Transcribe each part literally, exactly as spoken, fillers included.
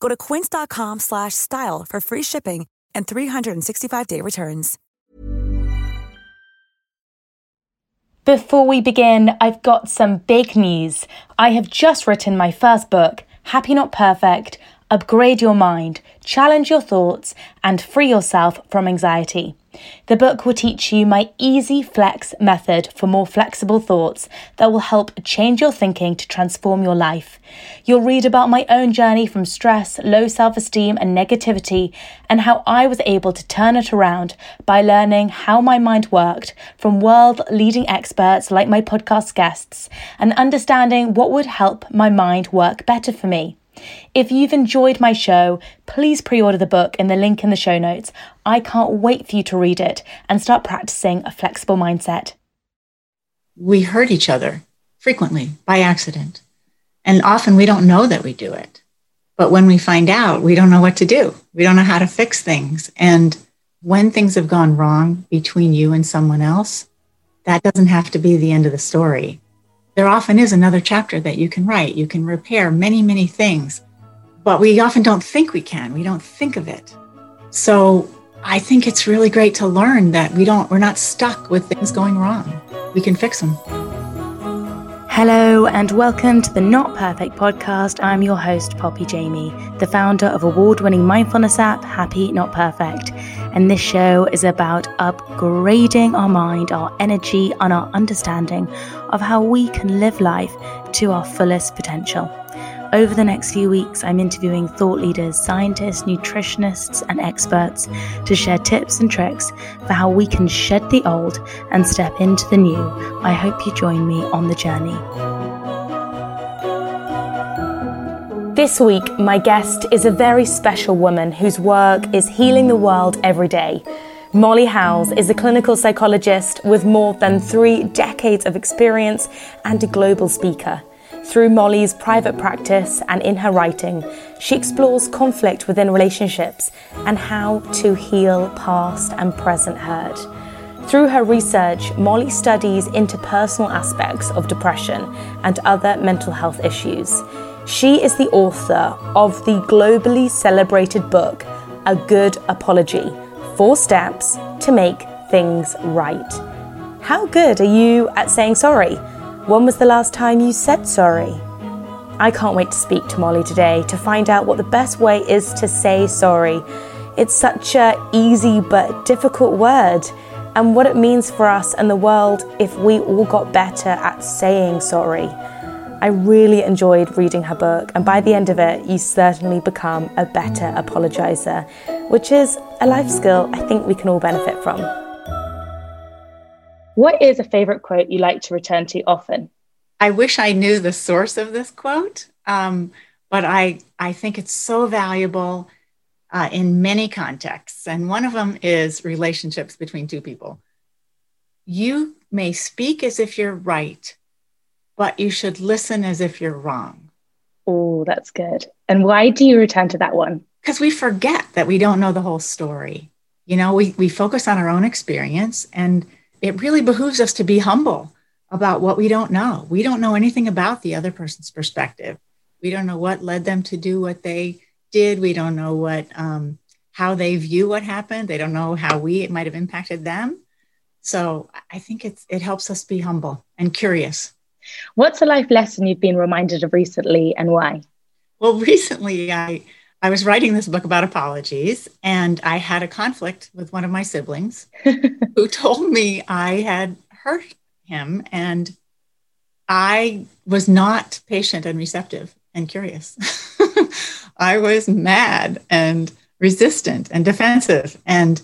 Go to quince.com slash style for free shipping and three sixty-five day returns. Before we begin, I've got some big news. I have just written my first book, Happy Not Perfect, Upgrade Your Mind, Challenge Your Thoughts, and Free Yourself from Anxiety. The book will teach you my easy flex method for more flexible thoughts that will help change your thinking to transform your life. You'll read about my own journey from stress, low self-esteem and negativity, and how I was able to turn it around by learning how my mind worked from world-leading experts like my podcast guests and understanding what would help my mind work better for me. If you've enjoyed my show, please pre-order the book in the link in the show notes. I can't wait for you to read it and start practicing a flexible mindset. We hurt each other frequently by accident, and often we don't know that we do it. But when we find out, we don't know what to do. We don't know how to fix things. And when things have gone wrong between you and someone else, that doesn't have to be the end of the story. There often is another chapter that you can write. You can repair many, many things, but we often don't think we can. We don't think of it. So I think it's really great to learn that we don't, we're not stuck with things going wrong. We can fix them. Hello and welcome to the Not Perfect Podcast. I'm your host, Poppy Jamie, the founder of award-winning mindfulness app, Happy Not Perfect. And this show is about upgrading our mind, our energy, and our understanding of how we can live life to our fullest potential. Over the next few weeks, I'm interviewing thought leaders, scientists, nutritionists, and experts to share tips and tricks for how we can shed the old and step into the new. I hope you join me on the journey. This week, my guest is a very special woman whose work is healing the world every day. Molly Howes is a clinical psychologist with more than three decades of experience and a global speaker. Through Molly's private practice and in her writing, she explores conflict within relationships and how to heal past and present hurt. Through her research, Molly studies interpersonal aspects of depression and other mental health issues. She is the author of the globally celebrated book, A Good Apology: Four Steps to Make Things Right. How good are you at saying sorry? When was the last time you said sorry? I can't wait to speak to Molly today to find out what the best way is to say sorry. It's such an easy but difficult word, and what it means for us and the world if we all got better at saying sorry. I really enjoyed reading her book, and by the end of it, you certainly become a better apologizer, which is a life skill I think we can all benefit from. What is a favorite quote you like to return to often? I wish I knew the source of this quote, um, but I, I think it's so valuable uh, in many contexts. And one of them is relationships between two people. You may speak as if you're right, but you should listen as if you're wrong. Oh, that's good. And why do you return to that one? Because we forget that we don't know the whole story. You know, we, we focus on our own experience, and it really behooves us to be humble about what we don't know. We don't know anything about the other person's perspective. We don't know what led them to do what they did. We don't know what um, how they view what happened. They don't know how we it might have impacted them. So I think it's, it helps us be humble and curious. What's a life lesson you've been reminded of recently, and why? Well, recently I, I was writing this book about apologies, and I had a conflict with one of my siblings who told me I had hurt him, and I was not patient and receptive and curious. I was mad and resistant and defensive. And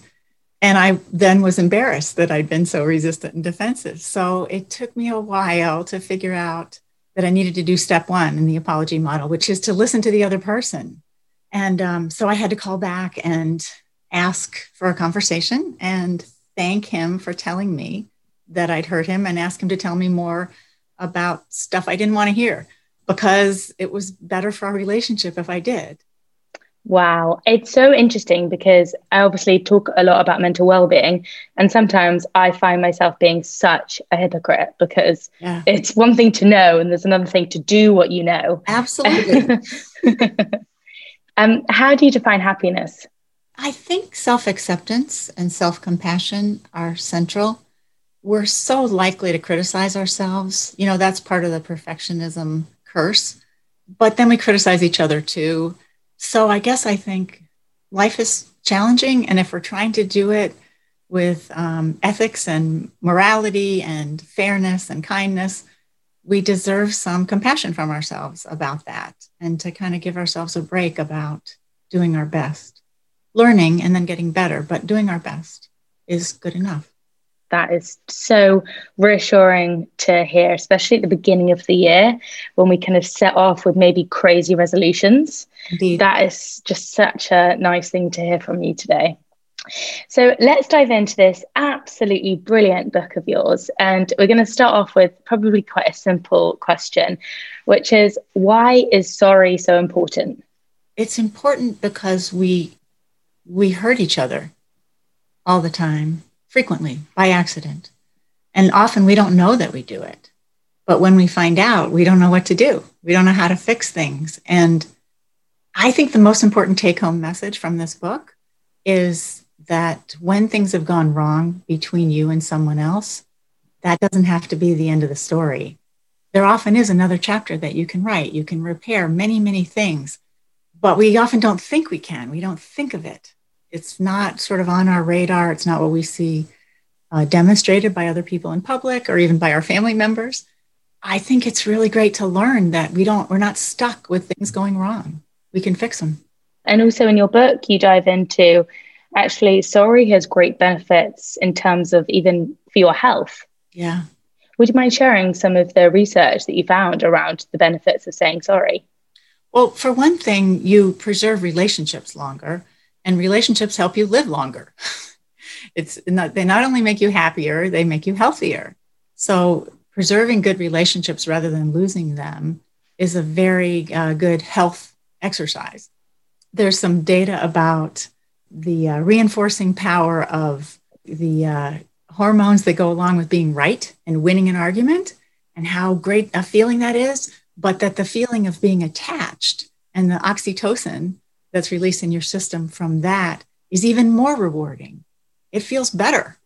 And I then was embarrassed that I'd been so resistant and defensive. So it took me a while to figure out that I needed to do step one in the apology model, which is to listen to the other person. And um, so I had to call back and ask for a conversation and thank him for telling me that I'd hurt him, and ask him to tell me more about stuff I didn't want to hear, because it was better for our relationship if I did. Wow. It's so interesting because I obviously talk a lot about mental well-being, and sometimes I find myself being such a hypocrite because yeah. It's one thing to know and there's another thing to do what you know. Absolutely. um, how do you define happiness? I think self-acceptance and self-compassion are central. We're so likely to criticize ourselves. You know, that's part of the perfectionism curse. But then we criticize each other too. So I guess I think life is challenging. And if we're trying to do it with um, ethics and morality and fairness and kindness, we deserve some compassion from ourselves about that, and to kind of give ourselves a break about doing our best, learning and then getting better, but doing our best is good enough. That is so reassuring to hear, especially at the beginning of the year when we kind of set off with maybe crazy resolutions. Indeed. That is just such a nice thing to hear from you today. So let's dive into this absolutely brilliant book of yours. And we're going to start off with probably quite a simple question, which is, why is sorry so important? It's important because we we hurt each other all the time. Frequently, by accident. And often we don't know that we do it. But when we find out, we don't know what to do. We don't know how to fix things. And I think the most important take-home message from this book is that when things have gone wrong between you and someone else, that doesn't have to be the end of the story. There often is another chapter that you can write. You can repair many, many things. But we often don't think we can. We don't think of it. It's not sort of on our radar. It's not what we see uh, demonstrated by other people in public or even by our family members. I think it's really great to learn that we don't, we're not stuck with things going wrong. We can fix them. And also in your book, you dive into, actually, sorry has great benefits in terms of even for your health. Yeah. Would you mind sharing some of the research that you found around the benefits of saying sorry? Well, for one thing, you preserve relationships longer. And relationships help you live longer. It's not, they not only make you happier, they make you healthier. So preserving good relationships rather than losing them is a very uh, good health exercise. There's some data about the uh, reinforcing power of the uh, hormones that go along with being right and winning an argument, and how great a feeling that is, but that the feeling of being attached and the oxytocin that's released in your system from that is even more rewarding. It feels better.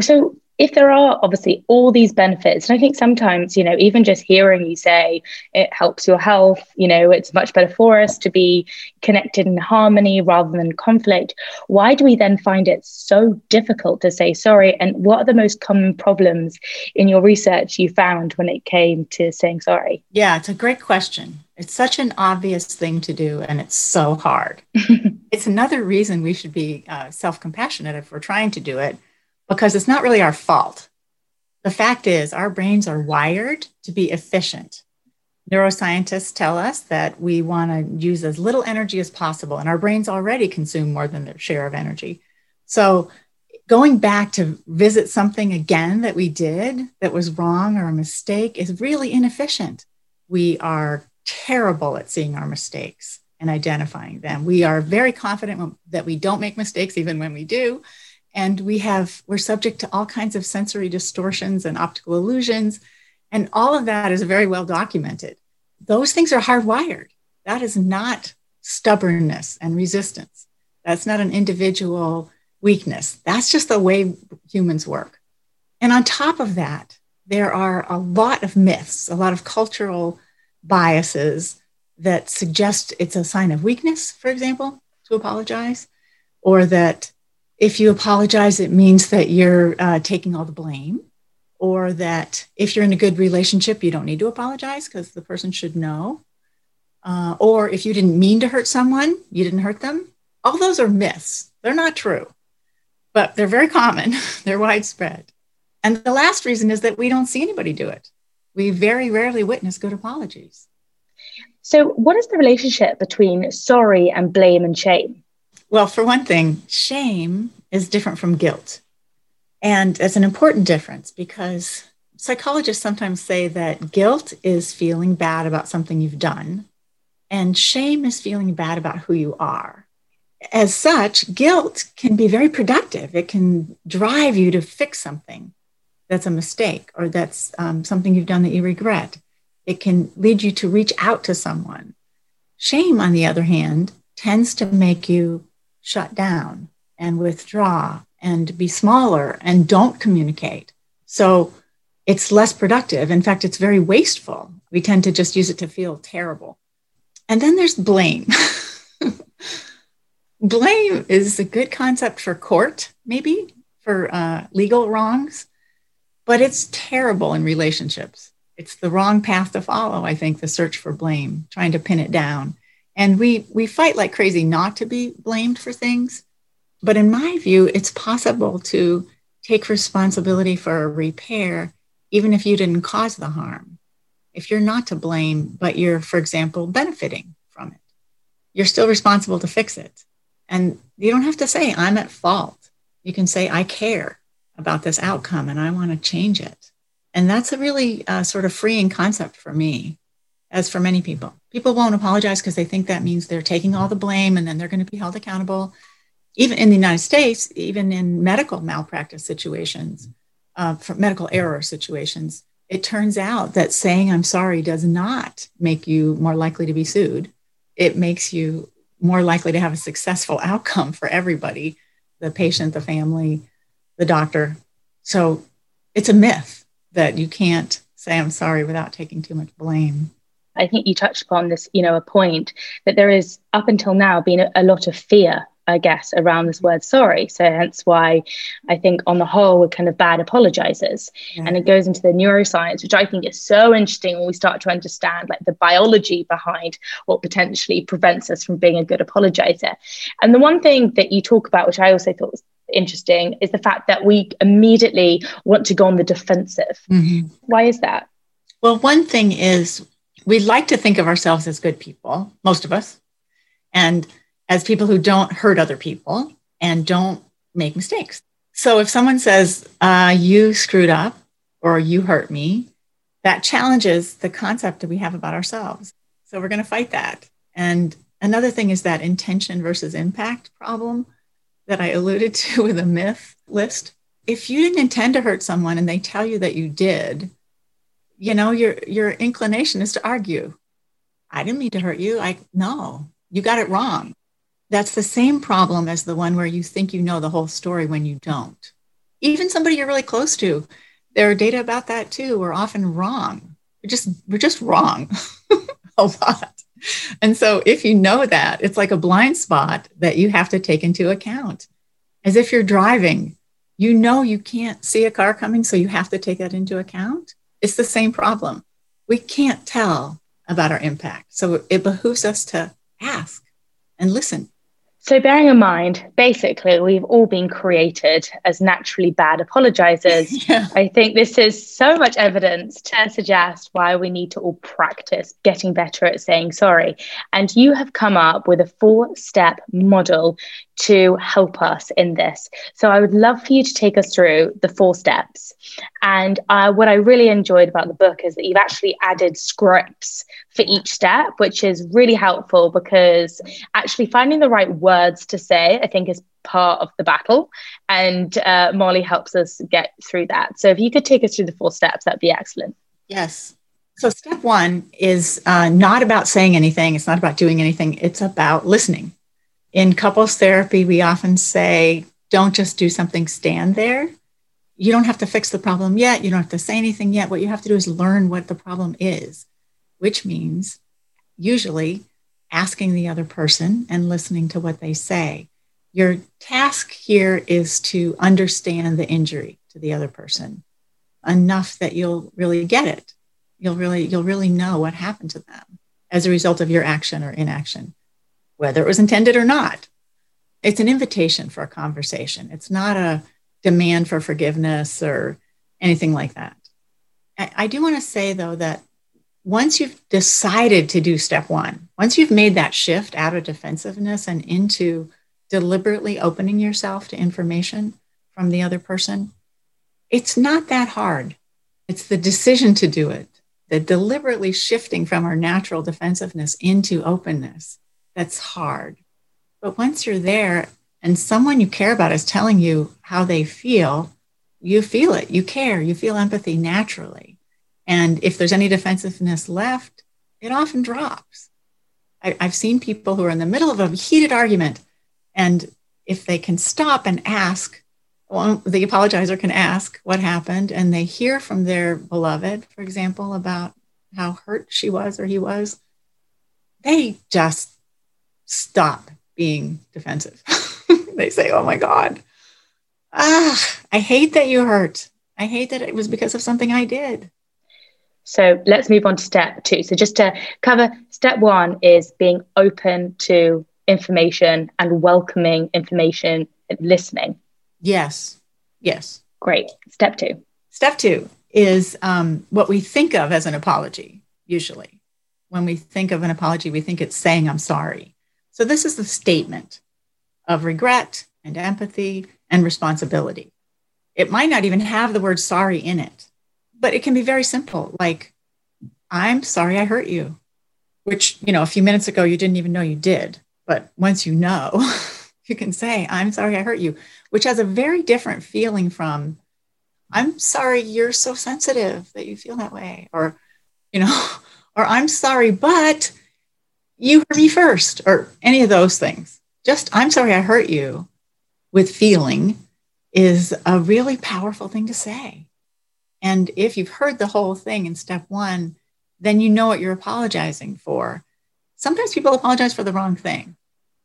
So if there are obviously all these benefits, and I think sometimes, you know, even just hearing you say it helps your health, you know, it's much better for us to be connected in harmony rather than conflict. Why do we then find it so difficult to say sorry? And what are the most common problems in your research you found when it came to saying sorry? Yeah, it's a great question. It's such an obvious thing to do, and it's so hard. It's another reason we should be uh, self-compassionate if we're trying to do it, because it's not really our fault. The fact is, our brains are wired to be efficient. Neuroscientists tell us that we want to use as little energy as possible, and our brains already consume more than their share of energy. So going back to visit something again that we did that was wrong or a mistake is really inefficient. We are terrible at seeing our mistakes and identifying them. We are very confident that we don't make mistakes, even when we do. And we have, we're subject to all kinds of sensory distortions and optical illusions. And all of that is very well documented. Those things are hardwired. That is not stubbornness and resistance. That's not an individual weakness. That's just the way humans work. And on top of that, there are a lot of myths, a lot of cultural biases that suggest it's a sign of weakness, for example, to apologize, or that if you apologize, it means that you're uh, taking all the blame, or that if you're in a good relationship, you don't need to apologize because the person should know. Uh, or if you didn't mean to hurt someone, you didn't hurt them. All those are myths. They're not true, but they're very common. They're widespread. And the last reason is that we don't see anybody do it. We very rarely witness good apologies. So what is the relationship between sorry and blame and shame? Well, for one thing, shame is different from guilt. And that's an important difference because psychologists sometimes say that guilt is feeling bad about something you've done, and shame is feeling bad about who you are. As such, guilt can be very productive. It can drive you to fix something that's a mistake or that's um, something you've done that you regret. It can lead you to reach out to someone. Shame, on the other hand, tends to make you shut down and withdraw and be smaller and don't communicate. So it's less productive. In fact, it's very wasteful. We tend to just use it to feel terrible. And then there's blame. Blame is a good concept for court, maybe, for uh, legal wrongs, but it's terrible in relationships. It's the wrong path to follow, I think, the search for blame, trying to pin it down. And we we fight like crazy not to be blamed for things. But in my view, it's possible to take responsibility for a repair, even if you didn't cause the harm. If you're not to blame, but you're, for example, benefiting from it, you're still responsible to fix it. And you don't have to say, I'm at fault. You can say, I care about this outcome and I want to change it. And that's a really uh, sort of freeing concept for me, as for many people. People won't apologize because they think that means they're taking all the blame and then they're going to be held accountable. Even in the United States, even in medical malpractice situations, uh, for medical error situations, it turns out that saying I'm sorry does not make you more likely to be sued. It makes you more likely to have a successful outcome for everybody, the patient, the family, the doctor. So it's a myth that you can't say I'm sorry without taking too much blame. I think you touched upon this, you know, a point that there is up until now been a, a lot of fear, I guess, around this word sorry. So hence why I think on the whole, we're kind of bad apologizers. Yeah. And it goes into the neuroscience, which I think is so interesting when we start to understand like the biology behind what potentially prevents us from being a good apologizer. And the one thing that you talk about, which I also thought was interesting, is the fact that we immediately want to go on the defensive. Mm-hmm. Why is that? Well, one thing is we like to think of ourselves as good people, most of us. And as people who don't hurt other people and don't make mistakes. So if someone says, uh, you screwed up or you hurt me, that challenges the concept that we have about ourselves. So we're going to fight that. And another thing is that intention versus impact problem that I alluded to with a myth list. If you didn't intend to hurt someone and they tell you that you did, you know, your your inclination is to argue. I didn't mean to hurt you. I no, you got it wrong. That's the same problem as the one where you think you know the whole story when you don't. Even somebody you're really close to, there are data about that too. We're often wrong. We're just, we're just wrong a lot. And so if you know that, it's like a blind spot that you have to take into account. As if you're driving, you know you can't see a car coming, so you have to take that into account. It's the same problem. We can't tell about our impact. So it behooves us to ask and listen. So bearing in mind, basically, we've all been created as naturally bad apologizers. Yeah. I think this is so much evidence to suggest why we need to all practice getting better at saying sorry. And you have come up with a four-step model to help us in this. So I would love for you to take us through the four steps. And uh, what I really enjoyed about the book is that you've actually added scripts for each step, which is really helpful because actually finding the right words to say, I think, is part of the battle. And uh, Molly helps us get through that. So if you could take us through the four steps, that'd be excellent. Yes. So step one is uh, not about saying anything. It's not about doing anything. It's about listening. In couples therapy, we often say, don't just do something, stand there. You don't have to fix the problem yet. You don't have to say anything yet. What you have to do is learn what the problem is, which means usually asking the other person and listening to what they say. Your task here is to understand the injury to the other person enough that you'll really get it. You'll really, you'll really know what happened to them as a result of your action or inaction, whether it was intended or not. It's an invitation for a conversation. It's not a demand for forgiveness or anything like that. I, I do want to say, though, that once you've decided to do step one, once you've made that shift out of defensiveness and into deliberately opening yourself to information from the other person, it's not that hard. It's the decision to do it, the deliberately shifting from our natural defensiveness into openness. That's hard. But once you're there and someone you care about is telling you how they feel, you feel it, you care, you feel empathy naturally. And if there's any defensiveness left, it often drops. I, I've seen people who are in the middle of a heated argument, and if they can stop and ask, well, the apologizer can ask what happened, and they hear from their beloved, for example, about how hurt she was or he was, they just stop being defensive. They say, oh my God, ah, I hate that you hurt. I hate that it was because of something I did. So let's move on to step two. So just to cover, step one is being open to information and welcoming information and listening. Yes. Yes. Great. Step two. Step two is um, what we think of as an apology. Usually when we think of an apology, we think it's saying, I'm sorry. So this is the statement of regret and empathy and responsibility. It might not even have the word sorry in it. But it can be very simple, like, I'm sorry I hurt you, which, you know, a few minutes ago, you didn't even know you did. But once you know, you can say, I'm sorry I hurt you, which has a very different feeling from, I'm sorry you're so sensitive that you feel that way. Or, you know, or I'm sorry, but you hurt me first, or any of those things. Just, I'm sorry I hurt you with feeling is a really powerful thing to say. And if you've heard the whole thing in step one, then you know what you're apologizing for. Sometimes people apologize for the wrong thing.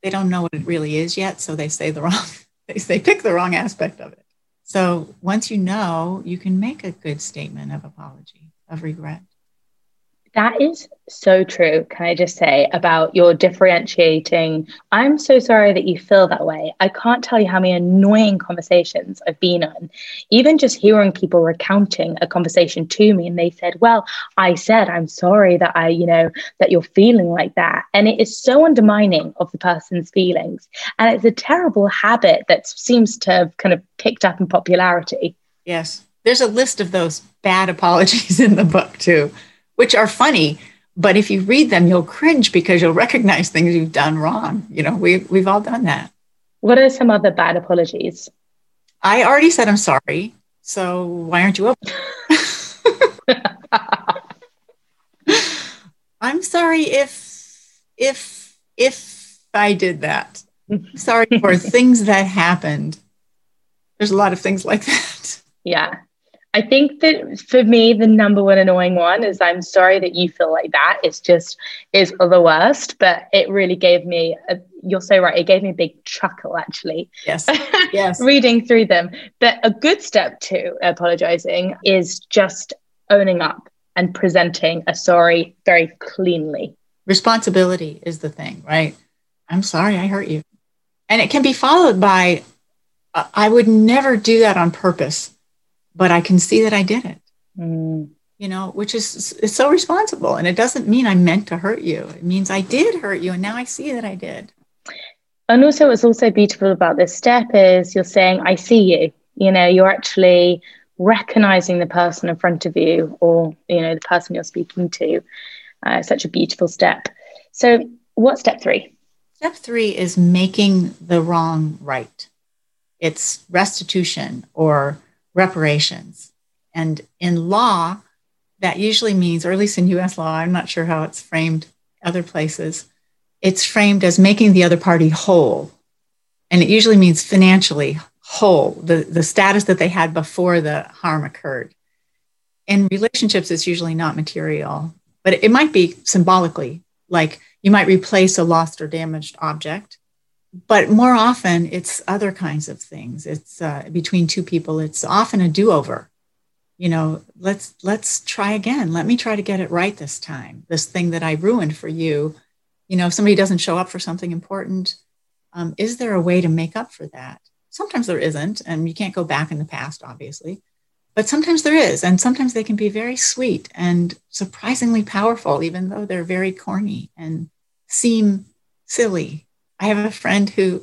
They don't know what it really is yet, so they say the wrong, they, they pick the wrong aspect of it. So once you know, you can make a good statement of apology, of regret. That is so true, can I just say, about your differentiating. I'm so sorry that you feel that way. I can't tell you how many annoying conversations I've been on. Even just hearing people recounting a conversation to me and they said, well, I said, I'm sorry that I, you know, that you're feeling like that. And it is so undermining of the person's feelings. And it's a terrible habit that seems to have kind of picked up in popularity. Yes. There's a list of those bad apologies in the book too, which are funny, but if you read them, you'll cringe because you'll recognize things you've done wrong. You know, we, we've all done that. What are some other bad apologies? I already said I'm sorry, so why aren't you open? I'm sorry if, if, if I did that. I'm sorry for things that happened. There's a lot of things like that. Yeah. I think that for me, the number one annoying one is I'm sorry that you feel like that. It's just, is the worst, but it really gave me, a, you're so right. It gave me a big chuckle actually. Yes, yes. Reading through them. But a good step to apologizing is just owning up and presenting a sorry very cleanly. Responsibility is the thing, right? I'm sorry I hurt you. And it can be followed by, I would never do that on purpose, but I can see that I did it, mm. you know, which is, it's so responsible. And it doesn't mean I meant to hurt you. It means I did hurt you. And now I see that I did. And also, what's also beautiful about this step is you're saying, I see you, you know, you're actually recognizing the person in front of you, or, you know, the person you're speaking to. Uh, such a beautiful step. So what's step three? Step three is making the wrong right. It's restitution or reparations. And in law, that usually means, or at least in U S law, I'm not sure how it's framed other places, it's framed as making the other party whole. And it usually means financially whole, the, the status that they had before the harm occurred. In relationships, it's usually not material, but it might be symbolically, like you might replace a lost or damaged object. But more often, it's other kinds of things. It's uh, between two people. It's often a do-over. You know, let's let's try again. Let me try to get it right this time. This thing that I ruined for you. You know, if somebody doesn't show up for something important, um, is there a way to make up for that? Sometimes there isn't, and you can't go back in the past, obviously. But sometimes there is, and sometimes they can be very sweet and surprisingly powerful, even though they're very corny and seem silly. I have a friend who,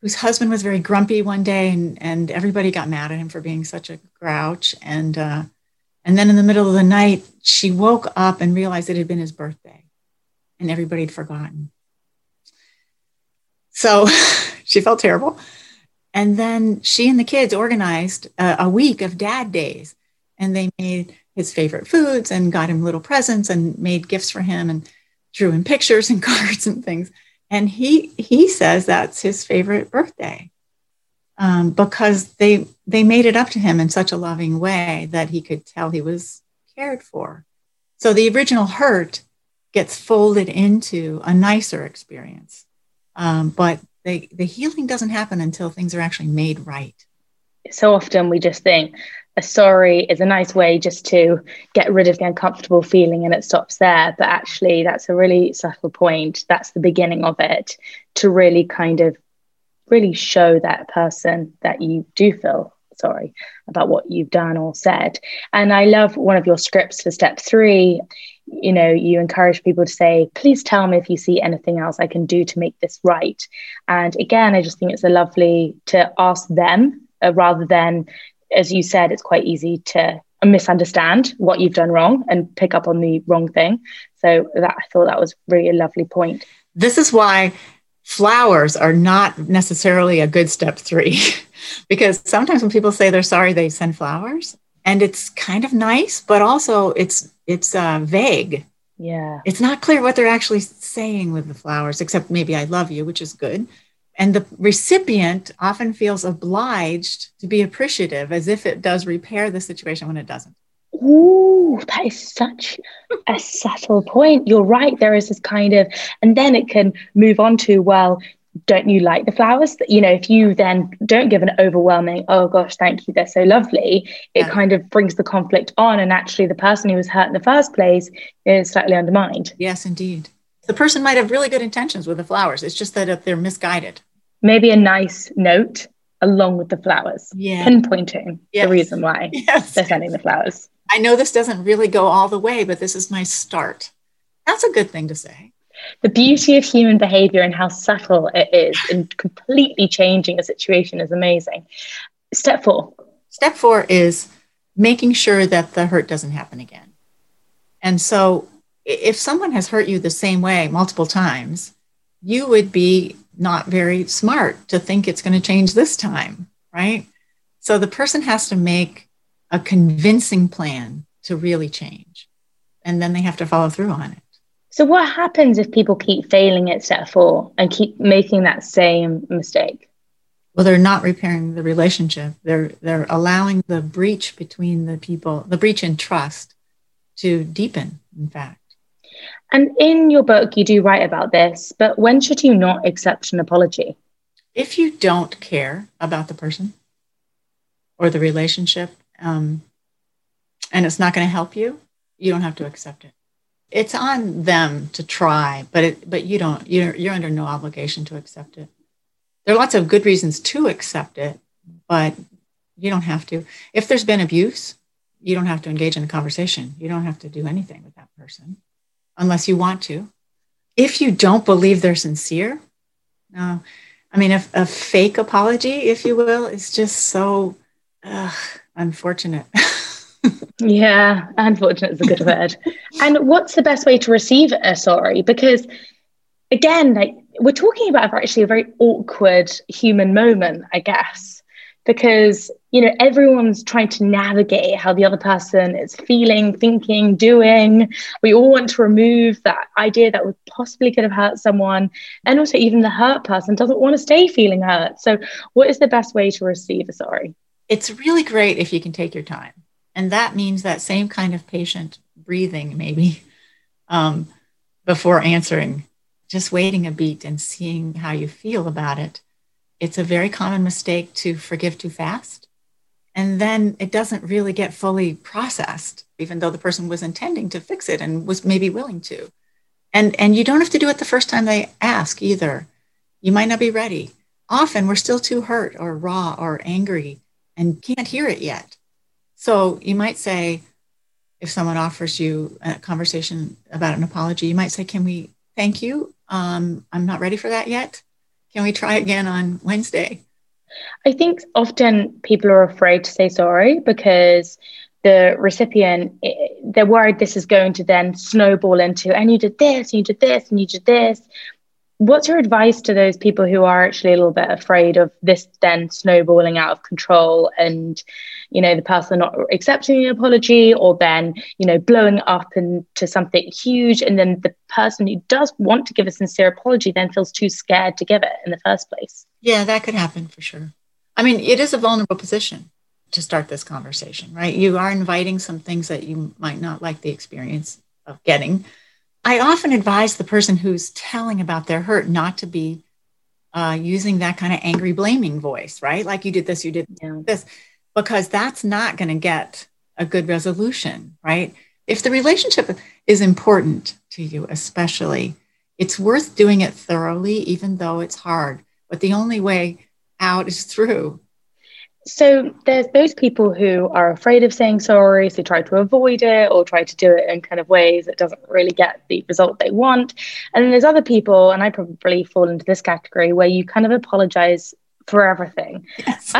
whose husband was very grumpy one day, and, and everybody got mad at him for being such a grouch. And uh, and then in the middle of the night, she woke up and realized it had been his birthday, and everybody had forgotten. So she felt terrible. And then she and the kids organized a, a week of dad days, and they made his favorite foods and got him little presents and made gifts for him and drew him pictures and cards and things. And he he says that's his favorite birthday um, because they they made it up to him in such a loving way that he could tell he was cared for. So the original hurt gets folded into a nicer experience. Um, but they, the healing doesn't happen until things are actually made right. So often we just think a sorry is a nice way just to get rid of the uncomfortable feeling, and it stops there. But actually, that's a really subtle point. That's the beginning of it, to really kind of really show that person that you do feel sorry about what you've done or said. And I love one of your scripts for step three. You know, you encourage people to say, please tell me if you see anything else I can do to make this right. And again, I just think it's a lovely to ask them uh, rather than, as you said, it's quite easy to misunderstand what you've done wrong and pick up on the wrong thing. So that, I thought that was really a lovely point. This is why flowers are not necessarily a good step three, because sometimes when people say they're sorry, they send flowers, and it's kind of nice, but also it's it's uh, vague. Yeah, it's not clear what they're actually saying with the flowers, except maybe I love you, which is good. And the recipient often feels obliged to be appreciative, as if it does repair the situation when it doesn't. Ooh, that is such a subtle point. You're right. There is this kind of, and then it can move on to, well, don't you like the flowers? You know, if you then don't give an overwhelming, oh gosh, thank you, they're so lovely, it yeah. kind of brings the conflict on. And actually the person who was hurt in the first place is slightly undermined. Yes, indeed. The person might have really good intentions with the flowers. It's just that they're misguided. Maybe a nice note along with the flowers, yeah. pinpointing yes. the reason why yes. they're sending the flowers. I know this doesn't really go all the way, but this is my start. That's a good thing to say. The beauty of human behavior and how subtle it is in completely changing a situation is amazing. Step four. Step four is making sure that the hurt doesn't happen again. And so if someone has hurt you the same way multiple times, you would be not very smart to think it's going to change this time, right? So the person has to make a convincing plan to really change, and then they have to follow through on it. So what happens if people keep failing at step four and keep making that same mistake? Well, they're not repairing the relationship. They're they're allowing the breach between the people, the breach in trust, to deepen, in fact. And in your book, you do write about this, but when should you not accept an apology? If you don't care about the person or the relationship, um, and it's not going to help you, you don't have to accept it. It's on them to try, but it, but you don't, you're, you're under no obligation to accept it. There are lots of good reasons to accept it, but you don't have to. If there's been abuse, you don't have to engage in a conversation. You don't have to do anything with that person unless you want to. If you don't believe they're sincere, uh, I mean, if a fake apology, if you will, is just so uh, unfortunate. Yeah, unfortunate is a good word. And what's the best way to receive a sorry? Because again, like, we're talking about actually a very awkward human moment, I guess, because, you know, everyone's trying to navigate how the other person is feeling, thinking, doing. We all want to remove that idea that we possibly could have hurt someone. And also even the hurt person doesn't want to stay feeling hurt. So what is the best way to receive a sorry? It's really great if you can take your time. And that means that same kind of patient breathing, maybe, um, before answering. Just waiting a beat and seeing how you feel about it. It's a very common mistake to forgive too fast. And then it doesn't really get fully processed, even though the person was intending to fix it and was maybe willing to. And, and you don't have to do it the first time they ask either. You might not be ready. Often we're still too hurt or raw or angry and can't hear it yet. So you might say, if someone offers you a conversation about an apology, you might say, can we, thank you. Um, I'm not ready for that yet. Can we try again on Wednesday? I think often people are afraid to say sorry because the recipient, they're worried this is going to then snowball into, and you did this, and you did this, and you did this. What's your advice to those people who are actually a little bit afraid of this then snowballing out of control and, you know, the person not accepting the apology or then, you know, blowing up into something huge, and then the person who does want to give a sincere apology then feels too scared to give it in the first place? Yeah, that could happen for sure. I mean, it is a vulnerable position to start this conversation, right? You are inviting some things that you might not like the experience of getting. I often advise the person who's telling about their hurt not to be uh, using that kind of angry blaming voice, right? Like, you did this, you did this, because that's not going to get a good resolution, right? If the relationship is important to you, especially, it's worth doing it thoroughly, even though it's hard. But the only way out is through. So there's those people who are afraid of saying sorry, so try to avoid it or try to do it in kind of ways that doesn't really get the result they want. And then there's other people, and I probably fall into this category, where you kind of apologize for everything. Yes.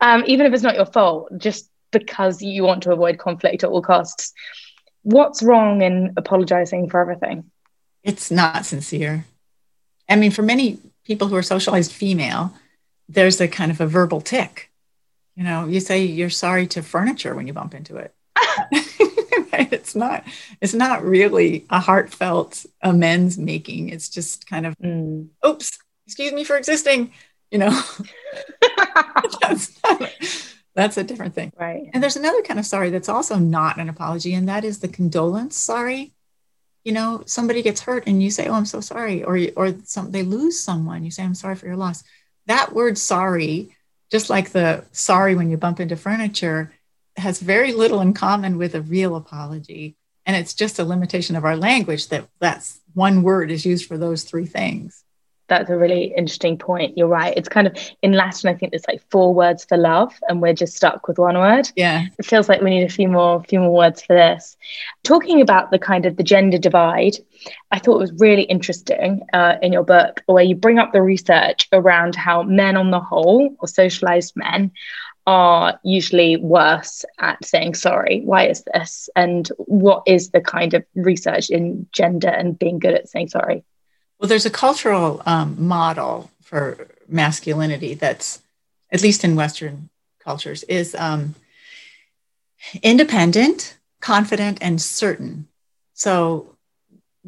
um, even if it's not your fault, just because you want to avoid conflict at all costs. What's wrong in apologizing for everything? It's not sincere. I mean, for many people who are socialized female, there's a kind of a verbal tick. You know, you say you're sorry to furniture when you bump into it. It's not, it's not really a heartfelt amends making. It's just kind of, mm. oops, excuse me for existing, you know. that's, not, that's a different thing. Right. And there's another kind of sorry that's also not an apology, and that is the condolence sorry. You know, somebody gets hurt and you say, oh, I'm so sorry. Or, or some, they lose someone. You say, I'm sorry for your loss. That word sorry, just like the sorry when you bump into furniture, has very little in common with a real apology. And it's just a limitation of our language that that's one word is used for those three things. That's a really interesting point. You're right. It's kind of, in Latin, I think there's like four words for love, and we're just stuck with one word. Yeah. It feels like we need a few more, few more words for this. Talking about the kind of the gender divide, I thought it was really interesting uh, in your book, where you bring up the research around how men on the whole, or socialized men, are usually worse at saying sorry. Why is this? And what is the kind of research in gender and being good at saying sorry? Well, there's a cultural um, model for masculinity that's, at least in Western cultures, is um, independent, confident, and certain. So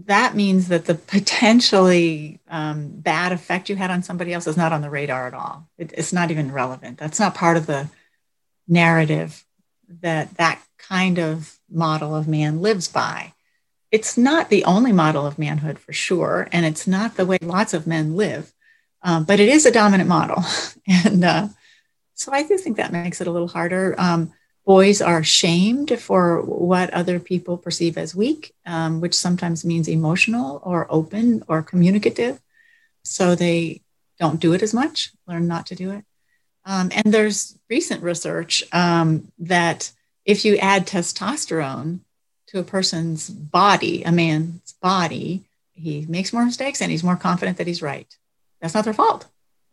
that means that the potentially um, bad effect you had on somebody else is not on the radar at all. It, it's not even relevant. That's not part of the narrative that that kind of model of man lives by. It's not the only model of manhood for sure, and it's not the way lots of men live, um, but it is a dominant model. And uh, so I do think that makes it a little harder. Um, boys are shamed for what other people perceive as weak, um, which sometimes means emotional or open or communicative. So they don't do it as much, learn not to do it. Um, and there's recent research um, that if you add testosterone to a person's body, a man's body, he makes more mistakes and he's more confident that he's right. That's not their fault,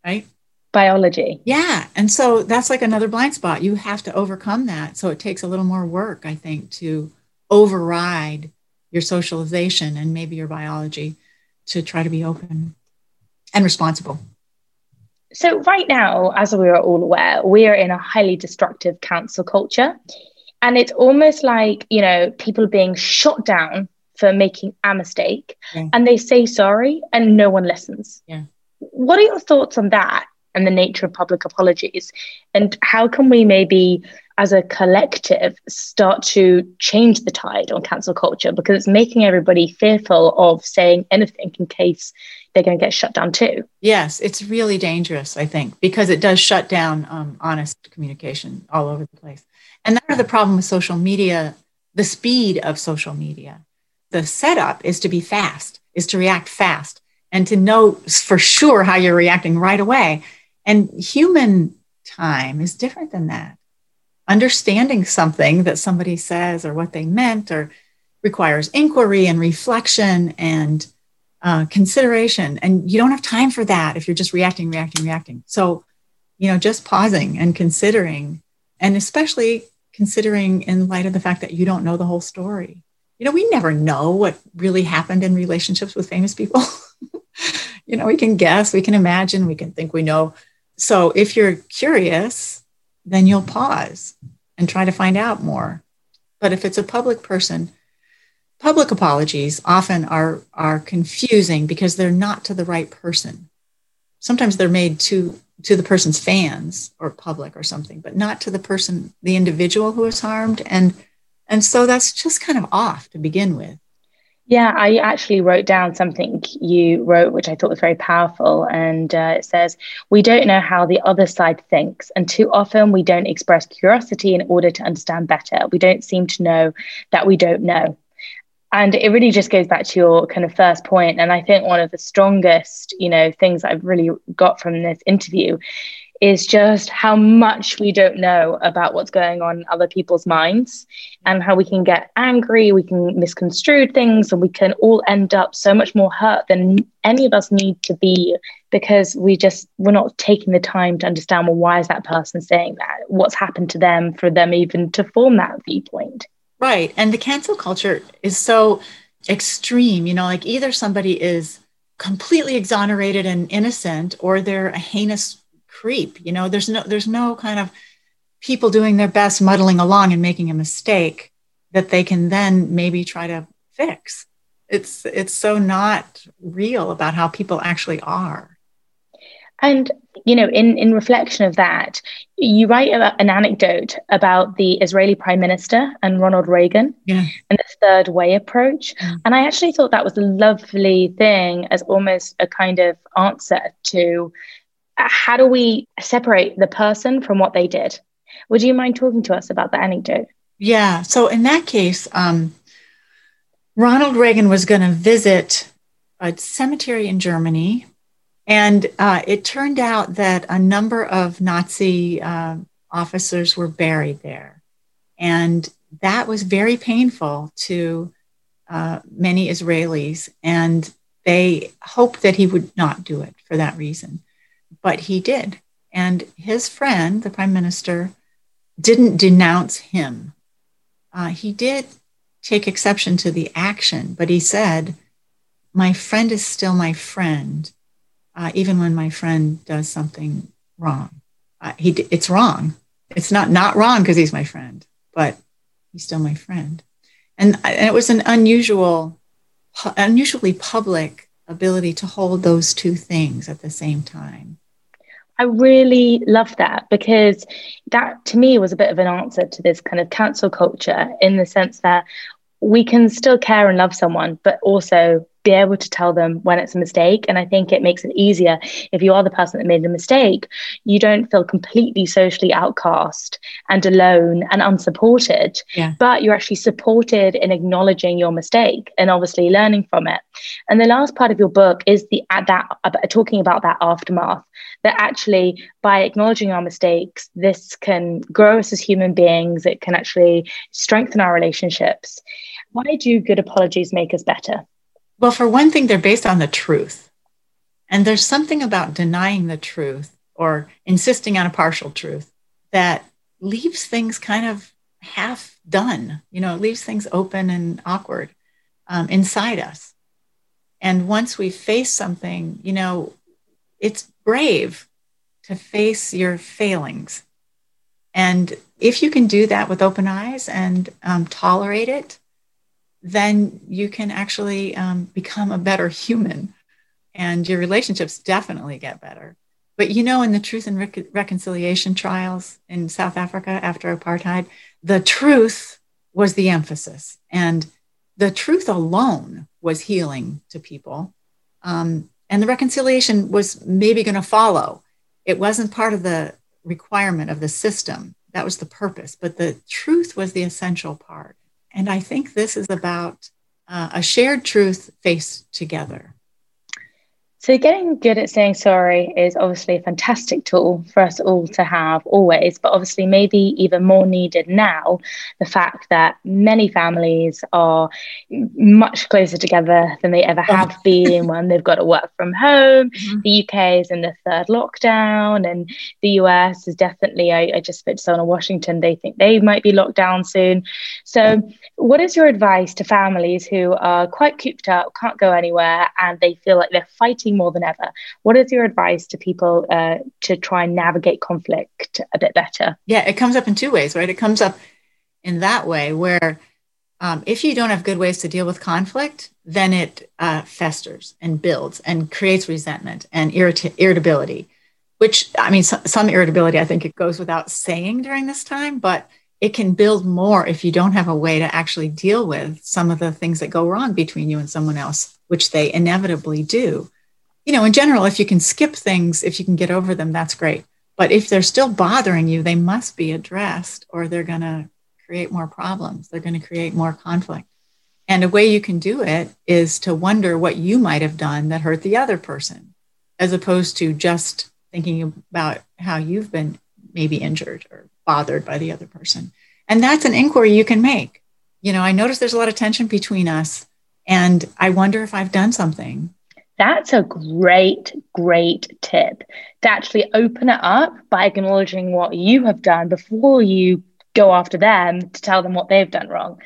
right? Biology. Yeah. And so that's like another blind spot. You have to overcome that. So it takes a little more work, I think, to override your socialization and maybe your biology to try to be open and responsible. So right now, as we are all aware, we are in a highly destructive cancel culture. And it's almost like, you know, people are being shot down for making a mistake, yeah, and they say sorry and no one listens. Yeah. What are your thoughts on that and the nature of public apologies? And how can we maybe, as a collective, start to change the tide on cancel culture? Because it's making everybody fearful of saying anything in case they're going to get shut down too. Yes, it's really dangerous, I think, because it does shut down um, honest communication all over the place. And that's the problem with social media, the speed of social media. The setup is to be fast, is to react fast, and to know for sure how you're reacting right away. And human time is different than that. Understanding something that somebody says or what they meant or requires inquiry and reflection and uh, consideration. And you don't have time for that if you're just reacting, reacting, reacting. So, you know, just pausing and considering, and especially considering in light of the fact that you don't know the whole story. You know, we never know what really happened in relationships with famous people. You know, we can guess, we can imagine, we can think we know. So if you're curious, then you'll pause and try to find out more. But if it's a public person, public apologies often are, are confusing because they're not to the right person. Sometimes they're made to, to the person's fans or public or something, but not to the person, the individual who is harmed. And, and so that's just kind of off to begin with. Yeah, I actually wrote down something you wrote, which I thought was very powerful. And uh, it says, we don't know how the other side thinks. And too often we don't express curiosity in order to understand better. We don't seem to know that we don't know. And it really just goes back to your kind of first point. And I think one of the strongest, you know, things I've really got from this interview is just how much we don't know about what's going on in other people's minds, and how we can get angry, we can misconstrue things, and we can all end up so much more hurt than any of us need to be, because we just, we're not taking the time to understand, well, why is that person saying that? What's happened to them for them even to form that viewpoint? Right. And the cancel culture is so extreme, you know, like either somebody is completely exonerated and innocent, or they're a heinous creep. You know, there's no, there's no kind of people doing their best, muddling along and making a mistake that they can then maybe try to fix. It's, it's so not real about how people actually are. And, you know, in, in reflection of that, you write about an anecdote about the Israeli Prime Minister and Ronald Reagan, yeah, and this third way approach. Yeah. And I actually thought that was a lovely thing as almost a kind of answer to how do we separate the person from what they did? Would you mind talking to us about the anecdote? Yeah. So in that case, um, Ronald Reagan was going to visit a cemetery in Germany. And uh, it turned out that a number of Nazi uh, officers were buried there. And that was very painful to uh, many Israelis. And they hoped that he would not do it for that reason. But he did. And his friend, the prime minister, didn't denounce him. Uh, he did take exception to the action, but he said, my friend is still my friend, uh, even when my friend does something wrong. Uh, he d- it's wrong. It's not not wrong because he's my friend, but he's still my friend. And, and it was an unusual, pu- unusually public ability to hold those two things at the same time. I really love that, because that to me was a bit of an answer to this kind of cancel culture, in the sense that we can still care and love someone, but also be able to tell them when it's a mistake. And I think it makes it easier if you are the person that made the mistake. You don't feel completely socially outcast and alone and unsupported, yeah. but you're actually supported in acknowledging your mistake and obviously learning from it. And the last part of your book is the at that uh, talking about that aftermath, that actually by acknowledging our mistakes, this can grow us as human beings. It can actually strengthen our relationships. Why do good apologies make us better? Well, for one thing, they're based on the truth. And there's something about denying the truth or insisting on a partial truth that leaves things kind of half done. You know, it leaves things open and awkward um, inside us. And once we face something, you know, it's brave to face your failings. And if you can do that with open eyes and um, tolerate it, then you can actually um, become a better human, and your relationships definitely get better. But, you know, in the truth and rec- reconciliation trials in South Africa after apartheid, the truth was the emphasis, and the truth alone was healing to people. Um, and the reconciliation was maybe going to follow. It wasn't part of the requirement of the system. That was the purpose, but the truth was the essential part. And I think this is about uh, a shared truth faced together. So getting good at saying sorry is obviously a fantastic tool for us all to have always, but obviously maybe even more needed now, the fact that many families are much closer together than they ever have oh. been when they've got to work from home. Mm-hmm. The U K is in the third lockdown, and the U S is definitely, I, I just spoke to someone in Washington, they think they might be locked down soon. So what is your advice to families who are quite cooped up, can't go anywhere, and they feel like they're fighting more than ever? What is your advice to people uh, to try and navigate conflict a bit better? Yeah, it comes up in two ways, right? It comes up in that way where um, if you don't have good ways to deal with conflict, then it uh, festers and builds and creates resentment and irrit- irritability, which, I mean, so- some irritability, I think it goes without saying during this time, but it can build more if you don't have a way to actually deal with some of the things that go wrong between you and someone else, which they inevitably do. You know, in general, if you can skip things, if you can get over them, that's great. But if they're still bothering you, they must be addressed, or they're going to create more problems. They're going to create more conflict. And a way you can do it is to wonder what you might have done that hurt the other person, as opposed to just thinking about how you've been maybe injured or bothered by the other person. And that's an inquiry you can make. You know, I notice there's a lot of tension between us, and I wonder if I've done something. That's a great, great tip, to actually open it up by acknowledging what you have done before you go after them to tell them what they've done wrong.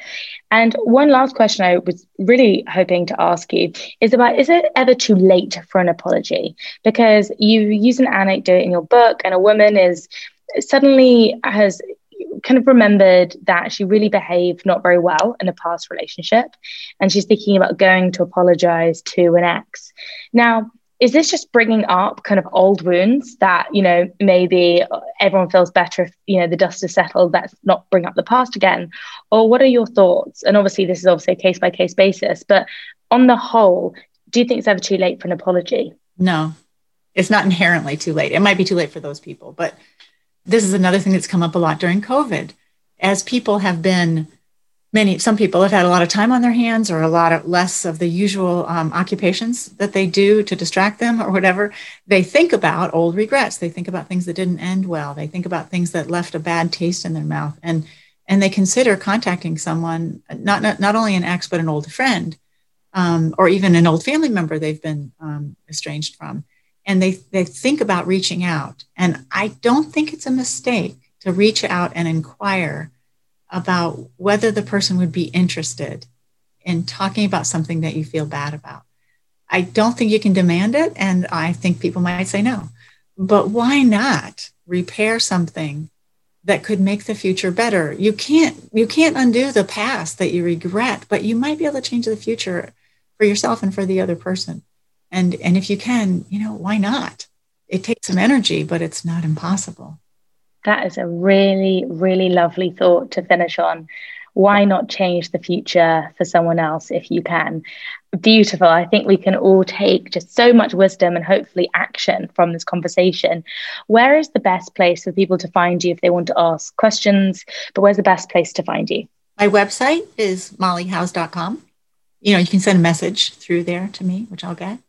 And one last question I was really hoping to ask you is about, is it ever too late for an apology? Because you use an anecdote in your book, and a woman is suddenly has kind of remembered that she really behaved not very well in a past relationship, and she's thinking about going to apologize to an ex. Now, is this just bringing up kind of old wounds that, you know, maybe everyone feels better if, you know, the dust is settled, let's not bring up the past again? Or what are your thoughts? And obviously this is obviously a case by case basis, but on the whole, do you think it's ever too late for an apology? No, it's not inherently too late. It might be too late for those people, but this is another thing that's come up a lot during COVID. As people have been, many, some people have had a lot of time on their hands, or a lot of less of the usual um, occupations that they do to distract them or whatever. They think about old regrets. They think about things that didn't end well. They think about things that left a bad taste in their mouth. And, and they consider contacting someone, not, not, not only an ex, but an old friend, um, or even an old family member they've been um, estranged from. And they, they think about reaching out. And I don't think it's a mistake to reach out and inquire about whether the person would be interested in talking about something that you feel bad about. I don't think you can demand it. And I think people might say no. But why not repair something that could make the future better? You can't, you can't undo the past that you regret, but you might be able to change the future for yourself and for the other person. And and if you can, you know, why not? It takes some energy, but it's not impossible. That is a really, really lovely thought to finish on. why not change the future for someone else if you can? Beautiful. I think we can all take just so much wisdom and hopefully action from this conversation. Where is the best place for people to find you if they want to ask questions? But where's the best place to find you? My website is molly howes dot com. You know, you can send a message through there to me, which I'll get.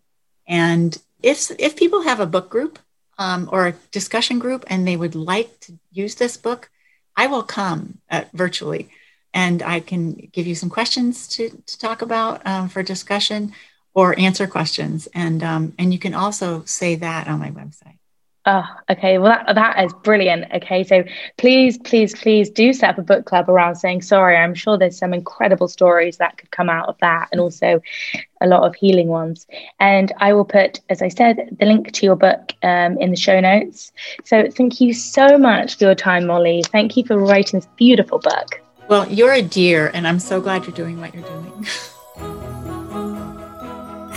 And if if people have a book group um, or a discussion group and they would like to use this book, I will come uh, virtually, and I can give you some questions to, to talk about um, for discussion or answer questions. And um, and you can also say that on my website. Oh, okay. Well, that, that is brilliant. Okay. So please, please, please do set up a book club around saying sorry. I'm sure there's some incredible stories that could come out of that, and also a lot of healing ones. And I will put, as I said, the link to your book um, in the show notes. So thank you so much for your time, Molly. Thank you for writing this beautiful book. Well, you're a dear, and I'm so glad you're doing what you're doing.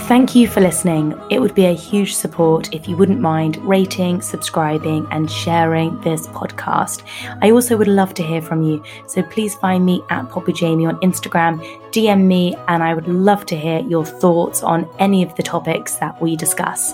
Thank you for listening. It would be a huge support if you wouldn't mind rating, subscribing, and sharing this podcast. I also would love to hear from you, so please find me at Poppy Jamie on Instagram, D M me, and I would love to hear your thoughts on any of the topics that we discuss.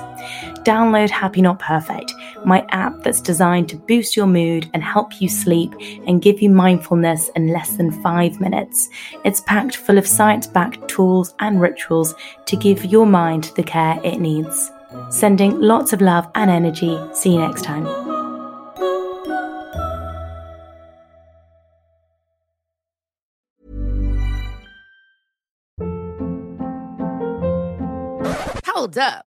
Download Happy Not Perfect, my app that's designed to boost your mood and help you sleep and give you mindfulness in less than five minutes. It's packed full of science-backed tools and rituals to give your mind the care it needs. Sending lots of love and energy. See you next time. Hold up.